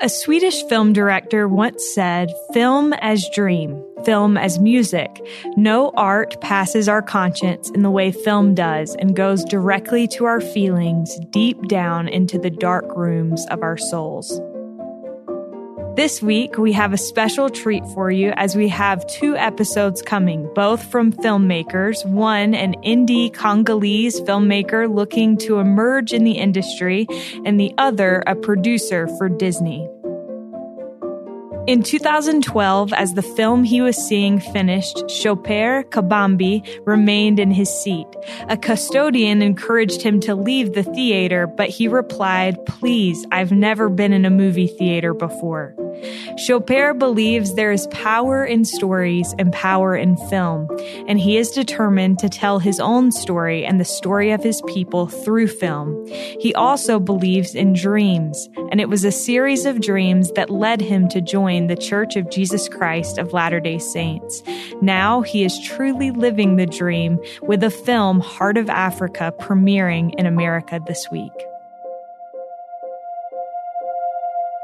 A Swedish film director once said, "Film as dream, film as music. No art passes our conscience in the way film does and goes directly to our feelings deep down into the dark rooms of our souls." This week, we have a special treat for you as we have two episodes coming, both from filmmakers. One, an indie Congolese filmmaker looking to emerge in the industry, and the other, a producer for Disney. In 2012, as the film he was seeing finished, Tshoper Kabambi remained in his seat. A custodian encouraged him to leave the theater, but he replied, "Please, I've never been in a movie theater before." Tshoper believes there is power in stories and power in film, and he is determined to tell his own story and the story of his people through film. He also believes in dreams, and it was a series of dreams that led him to join the Church of Jesus Christ of Latter-day Saints. Now he is truly living the dream with the film Heart of Africa premiering in America this week.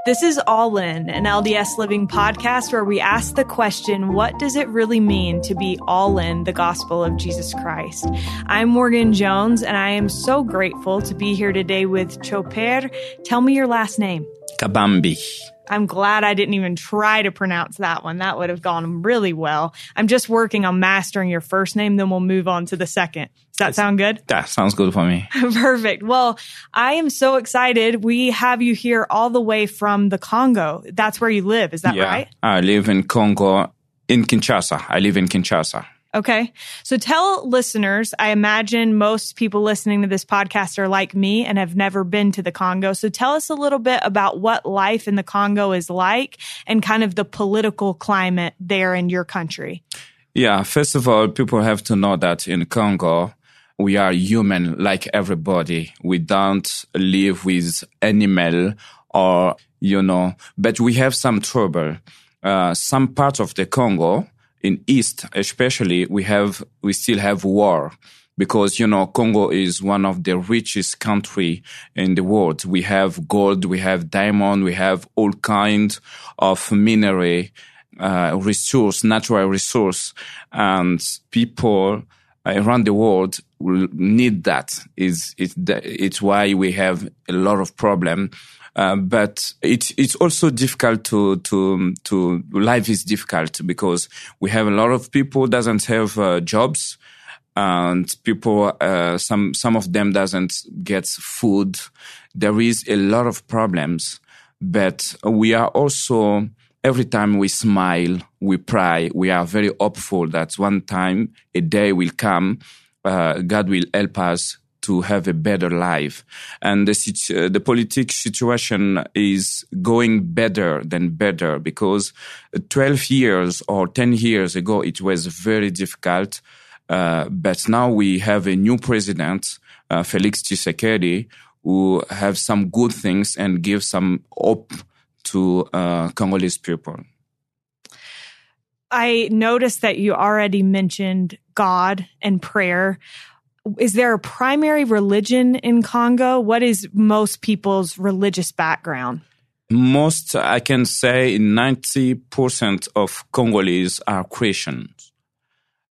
This is All In, an LDS Living podcast where we ask the question, what does it really mean to be all in the gospel of Jesus Christ? I'm Morgan Jones, and I am so grateful to be here today with Tshoper. Tell me your last name. Kabambi. I'm glad I didn't even try to pronounce that one. That would have gone really well. I'm just working on mastering your first name, then we'll move on to the second. Does that sound good? That sounds good for me. Perfect. Well, I am so excited. We have you here all the way from the Congo. That's where you live. Is that right? I live in Congo, in Kinshasa. Okay. So tell listeners, I imagine most people listening to this podcast are like me and have never been to the Congo. So tell us a little bit about what life in the Congo is like and kind of the political climate there in your country. Yeah. First of all, people have to know that in Congo, we are human like everybody. We don't live with animal or, but we have some trouble. Some parts of the Congo, in East, especially, we still have war because, Congo is one of the richest country in the world. We have gold, we have diamond, we have all kinds of mineral resource, natural resource. And people around the world will need that. It's why we have a lot of problem. But it's also difficult to life is difficult because we have a lot of people doesn't have jobs, and people some of them doesn't get food. There is a lot of problems, but we are also every time we smile, we pray, we are very hopeful that one time a day will come, God will help us to have a better life. And the political situation is going better than better because 12 years or 10 years ago, it was very difficult. But now we have a new president, Felix Tshisekedi, who have some good things and give some hope to Congolese people. I noticed that you already mentioned God and prayer. Is there a primary religion in Congo? What is most people's religious background? Most, I can say 90% of Congolese are Christians.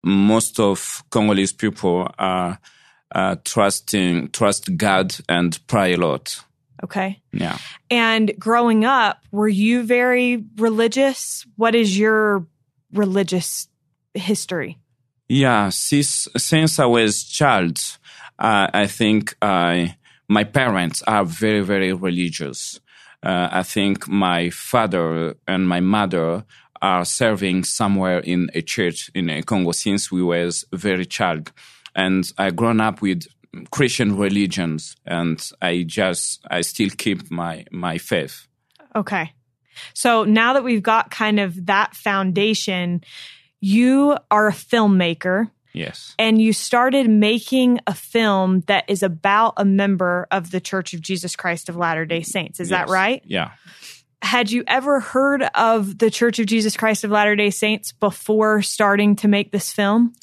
Most of Congolese people are trust God and pray a lot. Okay. Yeah. And growing up, were you very religious? What is your religious history? Yeah, since I was a child, I think my parents are very, very religious. I think my father and my mother are serving somewhere in a church in Congo since we was very child. And I grown up with Christian religions, and I still keep my faith. Okay. So now that we've got kind of that foundation, you are a filmmaker. Yes. And you started making a film that is about a member of the Church of Jesus Christ of Latter-day Saints. Is that right? Yeah. Had you ever heard of the Church of Jesus Christ of Latter-day Saints before starting to make this film?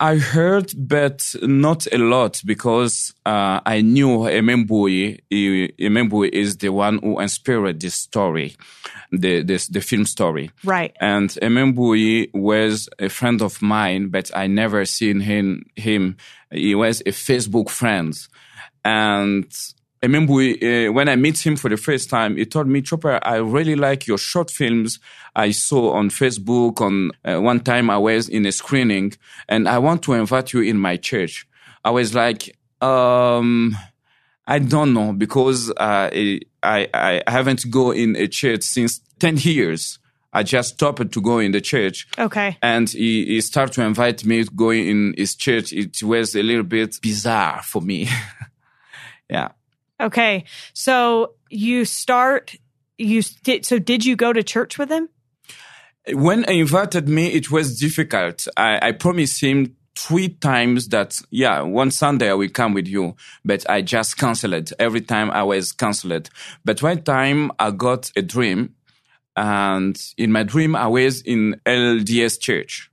I heard, but not a lot, because I knew Emem Bui. Emem Bui is the one who inspired this story, the film story. Right. And Emem Bui was a friend of mine, but I never seen him. He was a Facebook friend. And Emem Bui, when I met him for the first time, he told me, Tshoper, I really like your short films I saw on Facebook. One time I was in a screening, and I want to invite you in my church. I was like, I don't know, because I haven't go in a church since 10 years. I just stopped to go in the church. Okay. And he started to invite me to go in his church. It was a little bit bizarre for me. Yeah. Okay. So did you go to church with him? When he invited me, it was difficult. I promised him 3 times that, one Sunday I will come with you, but I just canceled. Every time I was canceled. But one time I got a dream, and in my dream I was in LDS church.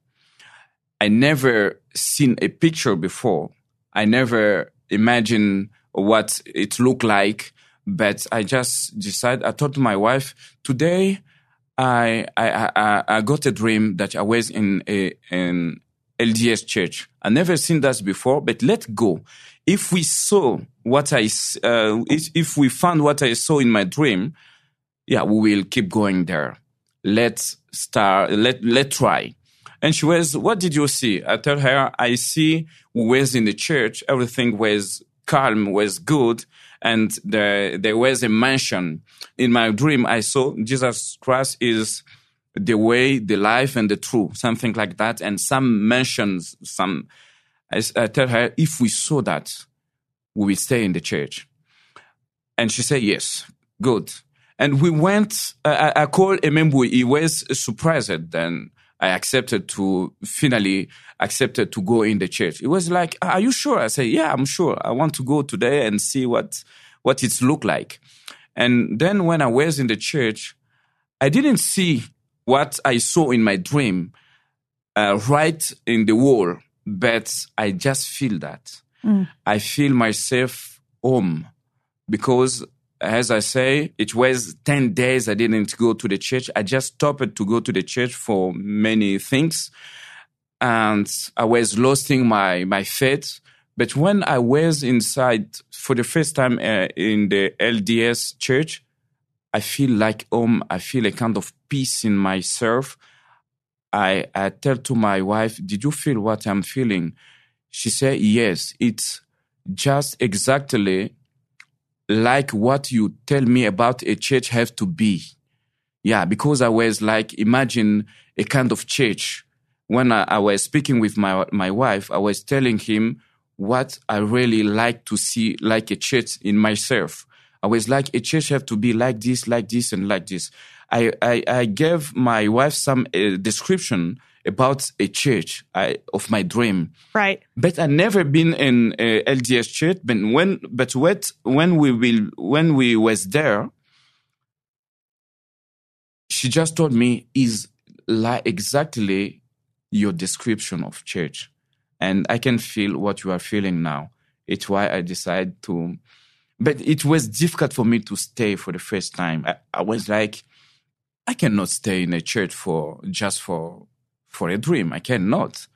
I never seen a picture before. I never imagined what it looked like, but I just decided. I told my wife, today I got a dream that I was in an LDS church. I never seen that before, but let's go. If we saw what if we found what I saw in my dream, we will keep going there. Let's start. Let's try. And she was, what did you see? I told her, I see we was in the church. Everything was calm, was good, and there was a mansion. In my dream, I saw Jesus Christ is the way, the life, and the truth, something like that. And some mansions, I tell her, if we saw that, we will stay in the church. And she said, yes, good. And we went, I called Emem Bui. He was surprised then. I finally accepted to go in the church. It was like, are you sure? I said, yeah, I'm sure. I want to go today and see what it looked like. And then when I was in the church, I didn't see what I saw in my dream right in the wall, but I just feel that. Mm. I feel myself home, because as I say, it was 10 days I didn't go to the church. I just stopped to go to the church for many things. And I was losing my faith. But when I was inside for the first time in the LDS church, I feel like home. I feel a kind of peace in myself. I tell to my wife, did you feel what I'm feeling? She said, yes, it's just exactly like what you tell me about a church have to be. Yeah, because I was like, imagine a kind of church. When I was speaking with my wife, I was telling him what I really like to see like a church in myself. I was like, a church have to be like this, and like this. I gave my wife some description about a church of my dream. Right. But I never been in LDS church. But when we was there, she just told me, is like exactly your description of church. And I can feel what you are feeling now. It's why I decided to. But it was difficult for me to stay for the first time. I was like, I cannot stay in a church for a dream. I cannot.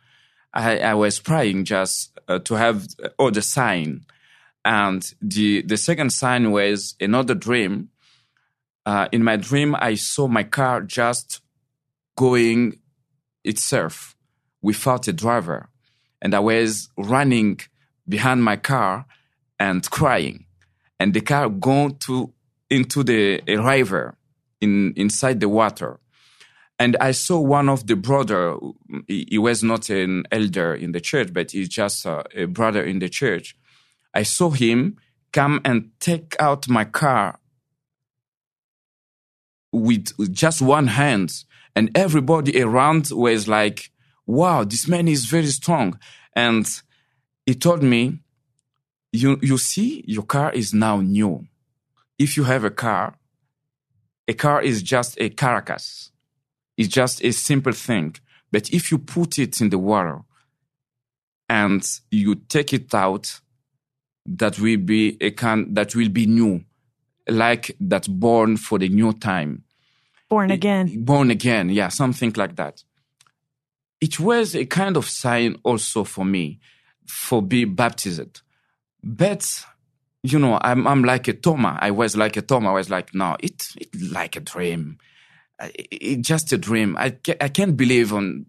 I was praying just to have other sign. And the second sign was another dream. In my dream, I saw my car just going itself without a driver. And I was running behind my car and crying. And the car going into the river inside the water. And I saw one of the brother, he was not an elder in the church, but he's just a brother in the church. I saw him come and take out my car with just one hand. And everybody around was like, wow, this man is very strong. And he told me, you see, your car is now new. If you have a car is just a carcass. It's just a simple thing. But if you put it in the water, and you take it out, that will be new, like that born for the new time. Born again. Born again, yeah, something like that. It was a kind of sign also for me, for being baptized. But, you know, I'm like a Toma. I was like, no, it's like a dream. It's just a dream. I can't believe in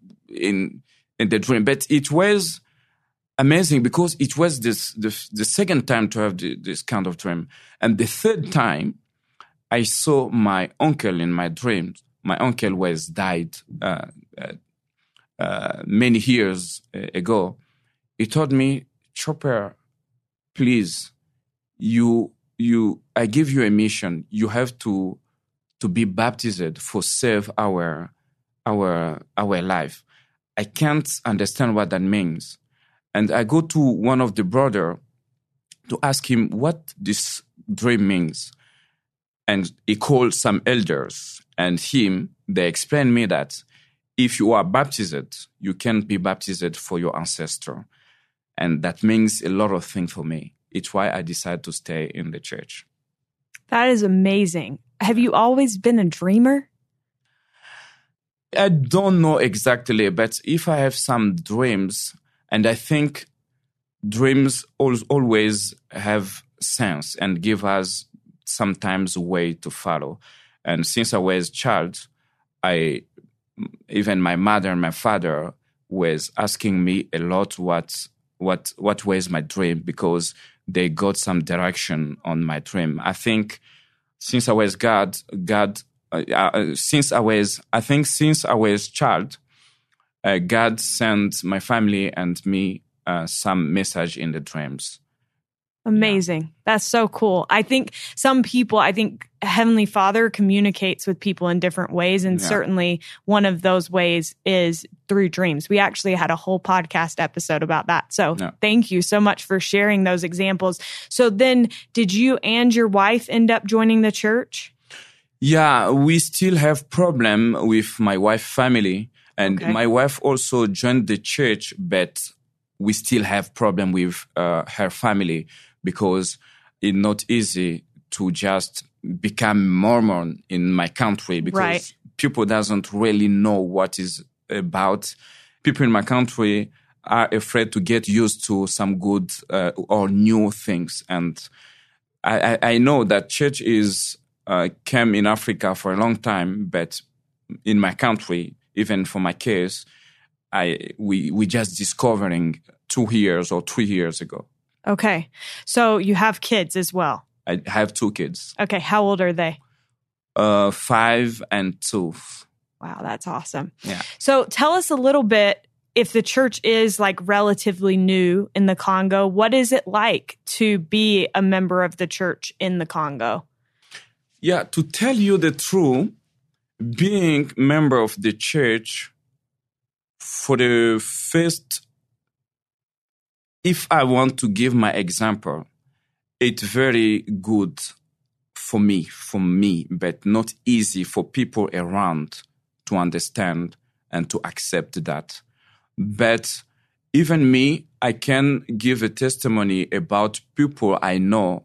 the dream. But it was amazing because it was the second time to have this kind of dream. And the third time, I saw my uncle in my dreams. My uncle was died many years ago. He told me, Tshoper, please, I give you a mission. You have to be baptized for save our life. I can't understand what that means. And I go to one of the brother to ask him what this dream means. And he called some elders and him. They explained me that if you are baptized, you can be baptized for your ancestor. And that means a lot of things for me. It's why I decided to stay in the church. That is amazing. Have you always been a dreamer? I don't know exactly, but if I have some dreams, and I think dreams always have sense and give us sometimes a way to follow. And since I was a child, even my mother and my father was asking me a lot what was my dream, because they got some direction on my dream. I think since I was child, God sent my family and me some message in the dreams. Amazing. Yeah. That's so cool. I think Heavenly Father communicates with people in different ways. And certainly one of those ways is through dreams. We actually had a whole podcast episode about that. So thank you so much for sharing those examples. So then did you and your wife end up joining the church? Yeah, we still have problem with my wife's family. And my wife also joined the church, but we still have problem with her family, because it's not easy to just become Mormon in my country, because people doesn't really know what is about. People in my country are afraid to get used to some good or new things. And I know that church is came in Africa for a long time, but in my country, even for my case, we just discovering 2 years or 3 years ago. Okay. So you have kids as well? I have two kids. Okay. How old are they? 5 and 2. Wow, that's awesome. Yeah. So tell us a little bit, if the church is like relatively new in the Congo, what is it like to be a member of the church in the Congo? Yeah, to tell you the truth, being member of the church for the first, if I want to give my example, it's very good for me, but not easy for people around to understand and to accept that. But even me, I can give a testimony about people I know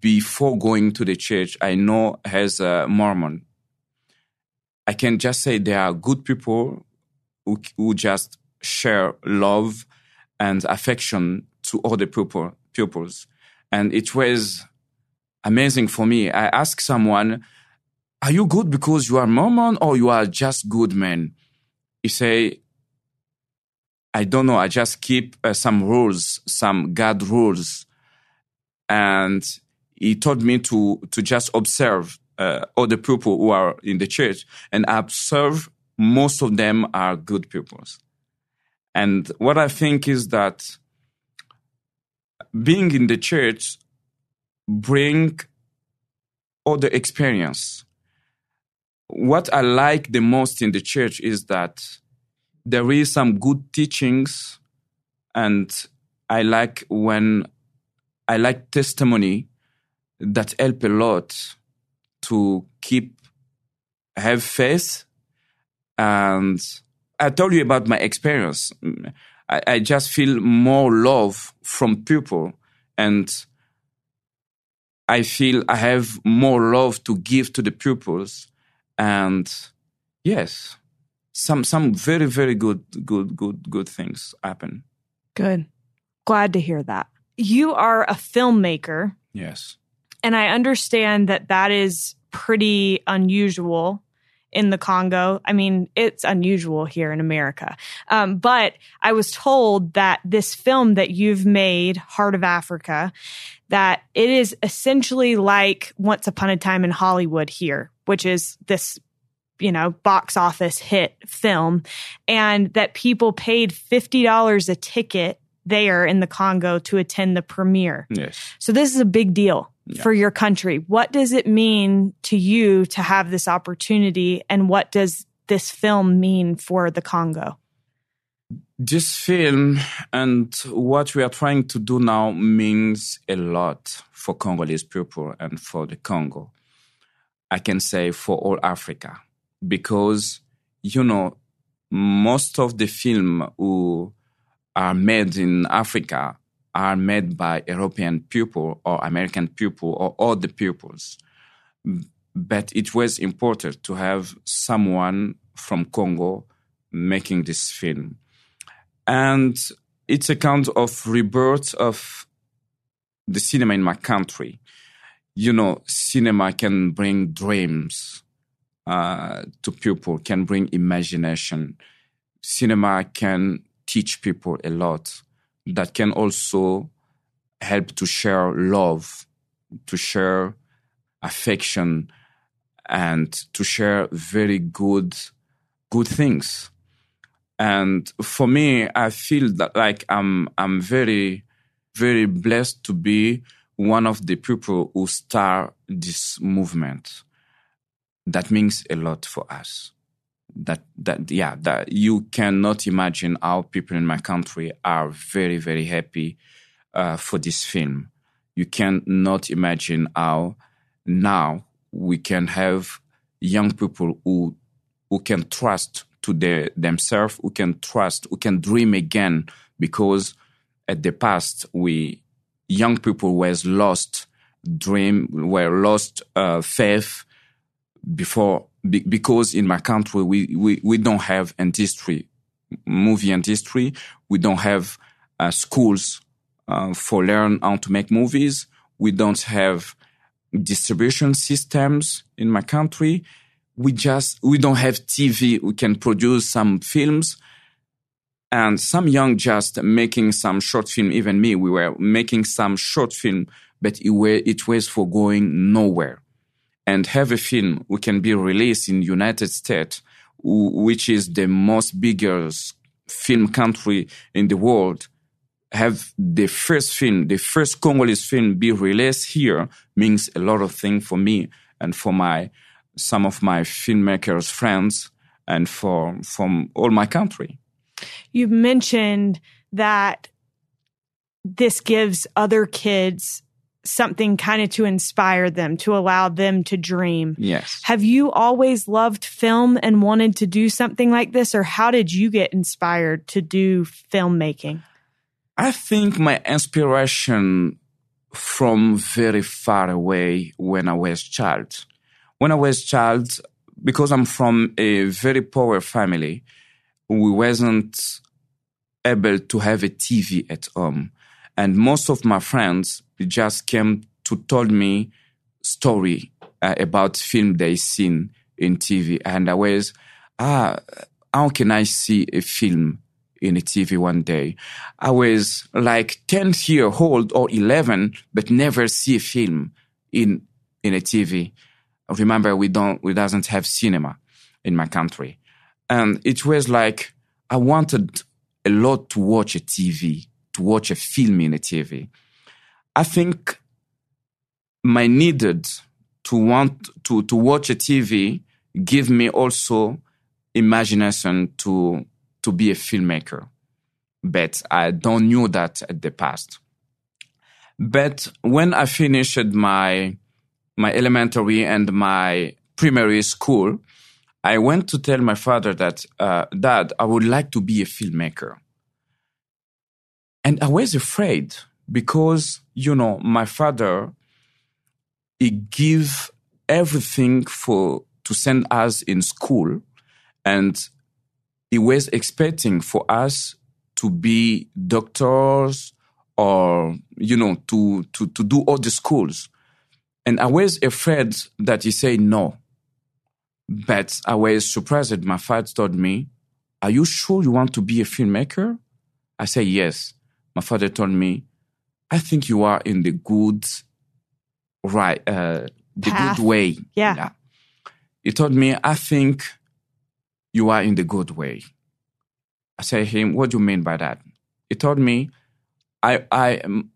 before going to the church, I know as a Mormon. I can just say there are good people who just share love and affection to other pupils. And it was amazing for me. I asked someone, are you good because you are Mormon or you are just good man? He say, I don't know. I just keep some rules, some God rules. And he told me to just observe other people who are in the church, and I observe most of them are good people. And what I think is that being in the church bring other experience. What I like the most in the church is that there is some good teachings, and I like testimony that help a lot to have faith. And I told you about my experience. I just feel more love from people, and I feel I have more love to give to the pupils. And yes, some very, very good things happen. Good. Glad to hear that. You are a filmmaker. Yes. And I understand that that is pretty unusual in the Congo. I mean, it's unusual here in America. But I was told that this film that you've made, Heart of Africa, that it is essentially like Once Upon a Time in Hollywood here, which is this, you know, box office hit film, and that people paid $50 a ticket there in the Congo to attend the premiere. Yes. So this is a big deal. Yeah. For your country. What does it mean to you to have this opportunity, and what does this film mean for the Congo? This film and what we are trying to do now means a lot for Congolese people and for the Congo. I can say for all Africa, because, you know, most of the films who are made in Africa are made by European people or American people or all the peoples. But it was important to have someone from Congo making this film. And it's a kind of rebirth of the cinema in my country. You know, cinema can bring dreams to people, can bring imagination. Cinema can teach people a lot. That can also help to share love, to share affection, and to share very good things. And for me, I feel that like I'm very, very blessed to be one of the people who start this movement. That means a lot for us. That you cannot imagine how people in my country are very, very happy for this film. You cannot imagine how now we can have young people who can trust to themselves, who can trust, who can dream again, because at the past young people was lost dream, were lost faith before. Because in my country, we don't have industry, movie industry. We don't have schools for learn how to make movies. We don't have distribution systems in my country. We don't have TV. We can produce some films. And some young just making some short film, even me, we were making some short film, but it was for going nowhere. And have a film who can be released in United States, which is the most biggest film country in the world, have the first Congolese film be released here means a lot of things for me and for some of my filmmakers' friends and from all my country. You mentioned that this gives other kids something kind of to inspire them, to allow them to dream. Yes. Have you always loved film and wanted to do something like this, or how did you get inspired to do filmmaking? I think my inspiration from very far away when I was child. Because I'm from a very poor family, we wasn't able to have a TV at home. And most of my friends just came to tell me story about film they seen in TV. And I was, how can I see a film in a TV one day? I was like 10 year old or 11, but never see a film in a TV. Remember, we doesn't have cinema in my country. And it was like, I wanted a lot to watch a TV, to watch a film in a TV. I think my needed to want to watch a TV give me also imagination to be a filmmaker. But I don't knew that at the past. But when I finished my elementary and my primary school, I went to tell my father that, Dad, I would like to be a filmmaker. And I was afraid because, you know, my father, he gave everything to send us in school. And he was expecting for us to be doctors or, you know, to do all the schools. And I was afraid that he said no. But I was surprised. My father told me, "Are you sure you want to be a filmmaker?" I said, "Yes." My father told me, "I think you are in the good, right, the path. Good way." Yeah. Yeah. He told me, "I think you are in the good way." I said to him, "What do you mean by that?" He told me,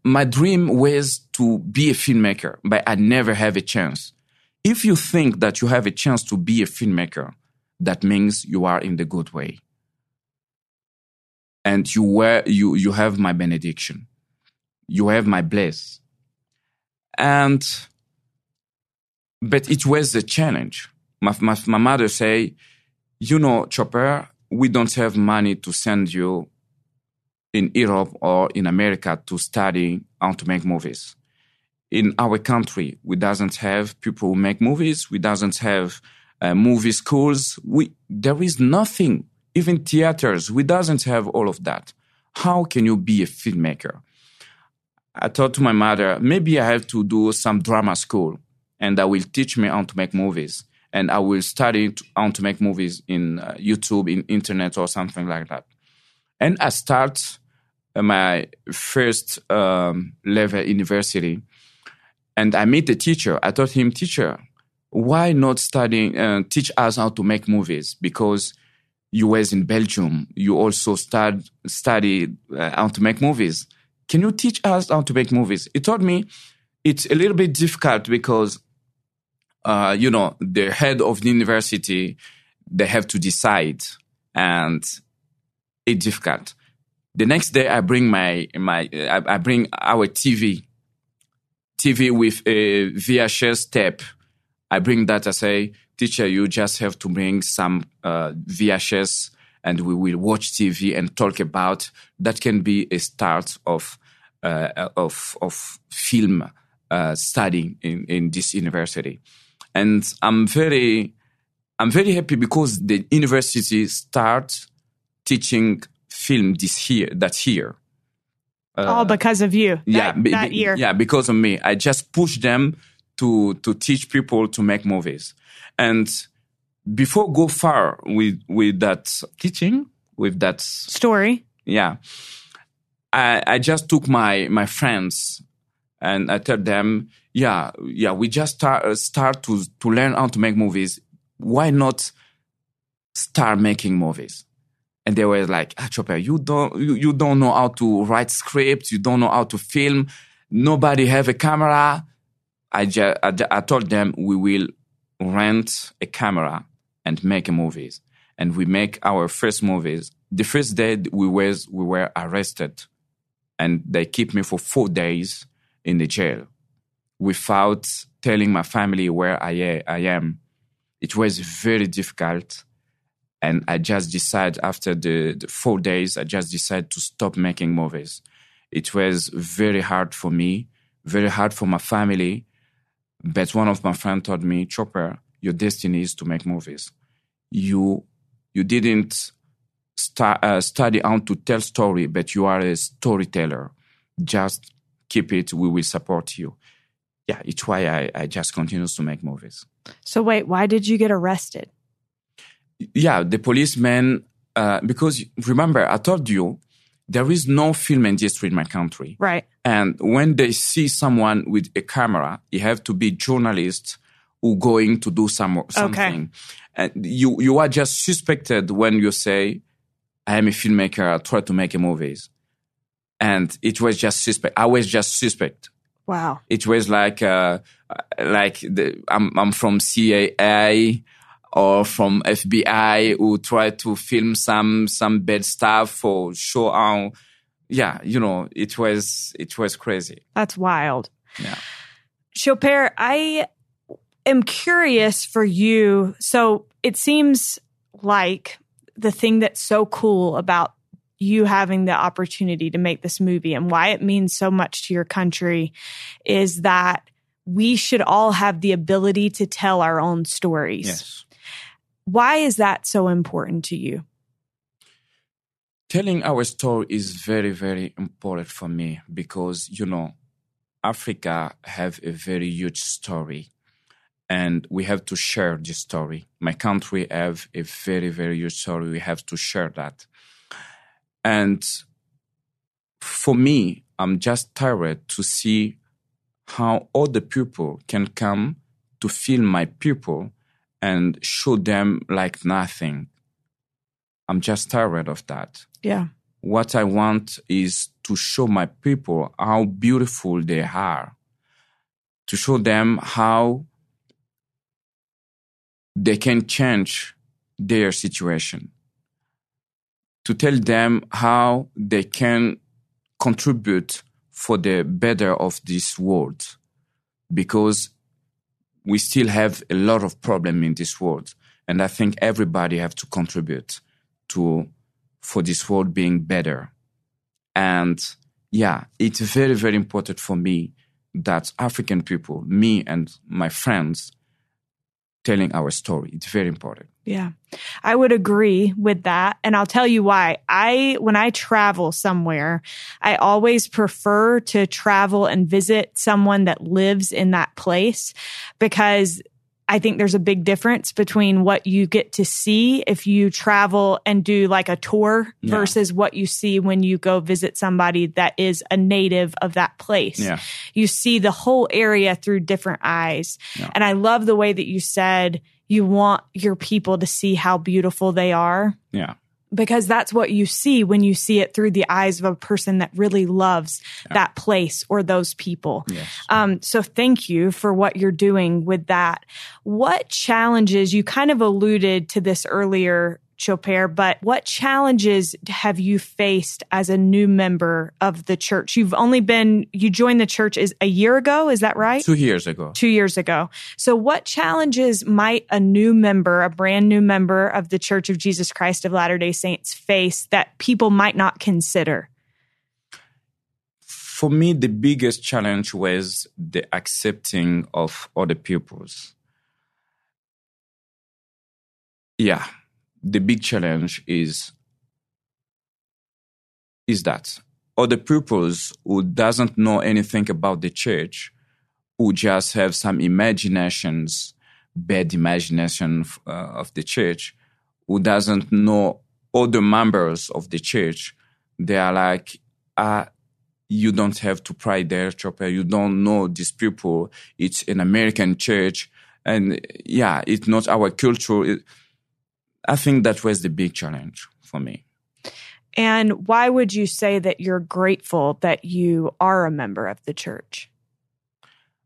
my dream was to be a filmmaker, but I never have a chance. If you think that you have a chance to be a filmmaker, that means you are in the good way. And you have my benediction. You have my bless. But it was a challenge. My mother say, "You know, Tshoper, we don't have money to send you in Europe or in America to study how to make movies. In our country, we doesn't have people who make movies. We doesn't have movie schools. There is nothing, even theaters. We doesn't have all of that. How can you be a filmmaker?" I thought to my mother, maybe I have to do some drama school and that will teach me how to make movies. And I will study how to make movies in YouTube, in internet or something like that. And I start my first level university. And I meet a teacher. I told him, "Teacher, why not study, teach us how to make movies? Because you was in Belgium. You also studied how to make movies. Can you teach us how to make movies?" He told me it's a little bit difficult because, you know, the head of the university, they have to decide. And it's difficult. The next day, I bring our TV with a VHS tape. I bring that. I say, "Teacher, you just have to bring some VHS and we will watch TV and talk about." That can be a start of film studying in this university. And I'm very happy because the university starts teaching film that year. All because of you, that year. Yeah, because of me. I just pushed them to teach people to make movies. And before go far with that teaching, with that story, yeah, I just took my friends and I told them, yeah, we just start to learn how to make movies. Why not start making movies? And they were like, "Tshoper, you don't know how to write scripts. You don't know how to film. Nobody have a camera." I told them, "We will rent a camera and make movies." And we make our first movies. The first day we were arrested. And they keep me for 4 days in the jail without telling my family where I am. It was very difficult. And I just decided after the 4 days, I just decided to stop making movies. It was very hard for me, very hard for my family. But one of my friends told me, "Tshoper, your destiny is to make movies. You didn't study how to tell story, but you are a storyteller. Just keep it. We will support you." Yeah, it's why I just continue to make movies. So wait, why did you get arrested? Yeah, the policeman, because remember, I told you, there is no film industry in my country. Right. And when they see someone with a camera, you have to be journalists who going to do something. Okay. And you are just suspected when you say, "I am a filmmaker, I try to make a movies." And it was just suspect. I was just suspect. Wow. It was like I'm from CIA, or from FBI who try to film some bad stuff for show on. Yeah, you know, it was crazy. That's wild. Yeah. Tshoper, I am curious for you. So it seems like the thing that's so cool about you having the opportunity to make this movie and why it means so much to your country is that we should all have the ability to tell our own stories. Yes. Why is that so important to you? Telling our story is very, very important for me because, you know, Africa have a very huge story and we have to share this story. My country have a very, very huge story. We have to share that. And for me, I'm just tired to see how other people can come to feel my people and show them like nothing. I'm just tired of that. Yeah. What I want is to show my people how beautiful they are, to show them how they can change their situation, to tell them how they can contribute for the better of this world, because we still have a lot of problems in this world, and I think everybody have to contribute for this world being better. And yeah, it's very, very important for me that African people, me and my friends, telling our story. It's very important. Yeah, I would agree with that. And I'll tell you why. When I travel somewhere, I always prefer to travel and visit someone that lives in that place, because I think there's a big difference between what you get to see if you travel and do like a tour versus what you see when you go visit somebody that is a native of that place. Yeah. You see the whole area through different eyes. Yeah. And I love the way that you said you want your people to see how beautiful they are. Yeah. Because that's what you see when you see it through the eyes of a person that really loves that place or those people. Yes. So thank you for what you're doing with that. What challenges, you kind of alluded to this earlier, Tshoper, but what challenges have you faced as a new member of the church? You joined the church a year ago, is that right? 2 years ago. 2 years ago. So what challenges might a brand new member of the Church of Jesus Christ of Latter-day Saints face that people might not consider? For me, the biggest challenge was the accepting of other peoples. Yeah. The big challenge is that other pupils who doesn't know anything about the church, who just have some bad imagination of the church, who doesn't know other members of the church, they are like, you don't have to pray there, Tshoper. You don't know these people. It's an American church. And yeah, it's not our culture. I think that was the big challenge for me. And why would you say that you're grateful that you are a member of the church?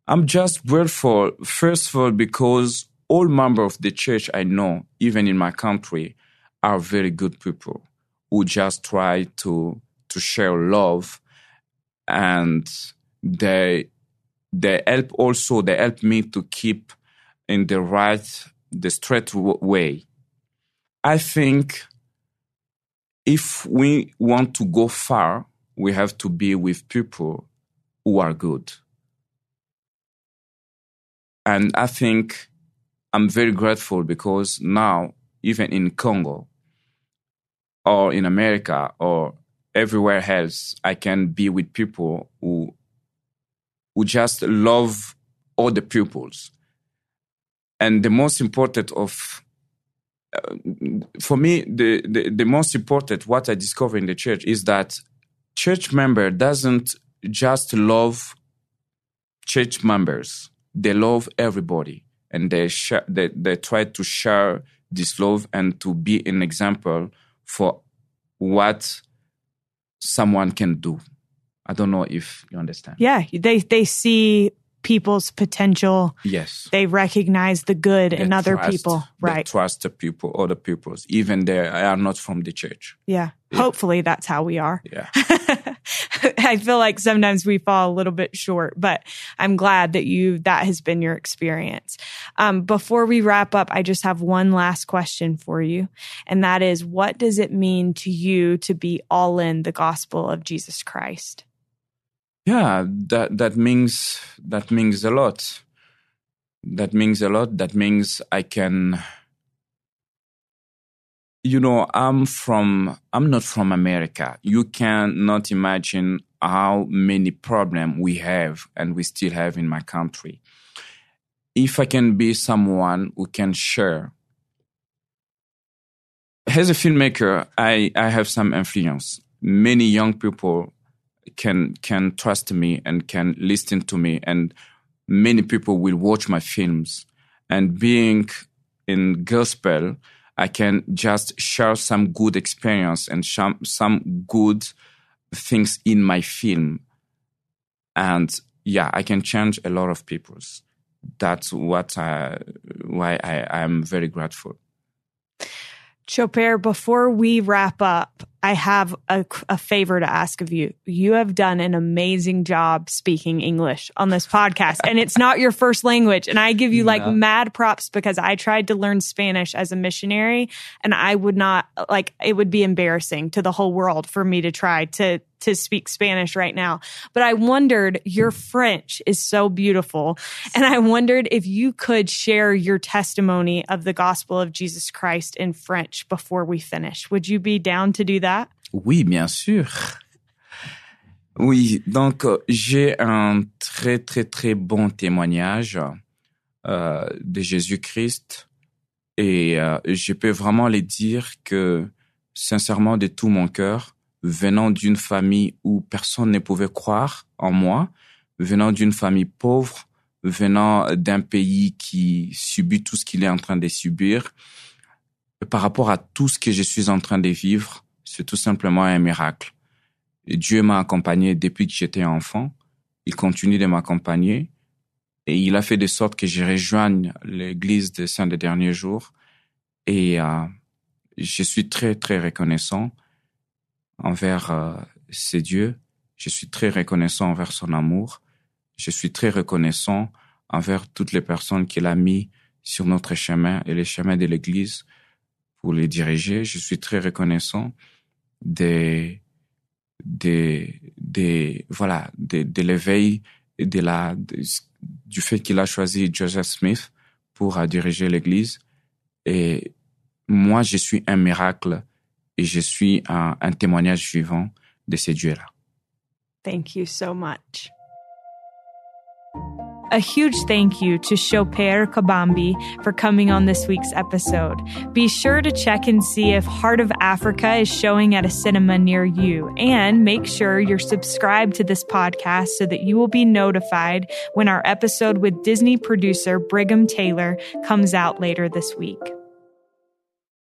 I'm just grateful, first of all, because all members of the church I know, even in my country, are very good people who just try to share love, and they help me to keep in the straight way. I think if we want to go far, we have to be with people who are good. And I think I'm very grateful because now, even in Congo or in America or everywhere else, I can be with people who just love all the peoples. And the most important for me, the most important what I discovered in the church is that church member doesn't just love church members. They love everybody, and they try to share this love and to be an example for what someone can do. I don't know if you understand. Yeah, they see people's potential. Yes. They recognize the good in other people. Right. They trust other peoples, even they are not from the church. Yeah. Hopefully that's how we are. Yeah. I feel like sometimes we fall a little bit short, but I'm glad that that has been your experience. Before we wrap up, I just have one last question for you. And that is, what does it mean to you to be all in the gospel of Jesus Christ? Yeah, that means a lot. That means I can... You know, I'm not from America. You cannot imagine how many problems we have and we still have in my country. If I can be someone who can share. As a filmmaker, I have some influence. Many young people can trust me and can listen to me, and many people will watch my films. And being in gospel, I can just share some good experience and some good things in my film. And yeah, I can change a lot of people's. That's why I am very grateful. Tshoper, before we wrap up, I have a favor to ask of you. You have done an amazing job speaking English on this podcast, and it's not your first language. And I give you mad props, because I tried to learn Spanish as a missionary, and I would not, it would be embarrassing to the whole world for me to try to speak Spanish right now. But I wondered, your French is so beautiful. And I wondered if you could share your testimony of the gospel of Jesus Christ in French before we finish. Would you be down to do that? Oui, bien sûr. Oui, donc j'ai un très, très, très bon témoignage de Jésus-Christ. Et je peux vraiment les dire que, sincèrement, de tout mon cœur, venant d'une famille où personne ne pouvait croire en moi, venant d'une famille pauvre, venant d'un pays qui subit tout ce qu'il est en train de subir, par rapport à tout ce que je suis en train de vivre, c'est tout simplement un miracle. Et Dieu m'a accompagné depuis que j'étais enfant. Il continue de m'accompagner. Et il a fait de sorte que je rejoigne l'église des Saints des derniers jours. Et je suis très, très reconnaissant envers ces dieux. Je suis très reconnaissant envers son amour. Je suis très reconnaissant envers toutes les personnes qu'il a mis sur notre chemin et les chemins de l'Église pour les diriger. Je suis très reconnaissant de l'éveil et du fait qu'il a choisi Joseph Smith pour diriger l'Église. Et moi, je suis un miracle. Et je suis un témoignage vivant de ces dieux-là. Thank you so much. A huge thank you to Tshoper Kabambi for coming on this week's episode. Be sure to check and see if Heart of Africa is showing at a cinema near you. And make sure you're subscribed to this podcast so that you will be notified when our episode with Disney producer Brigham Taylor comes out later this week.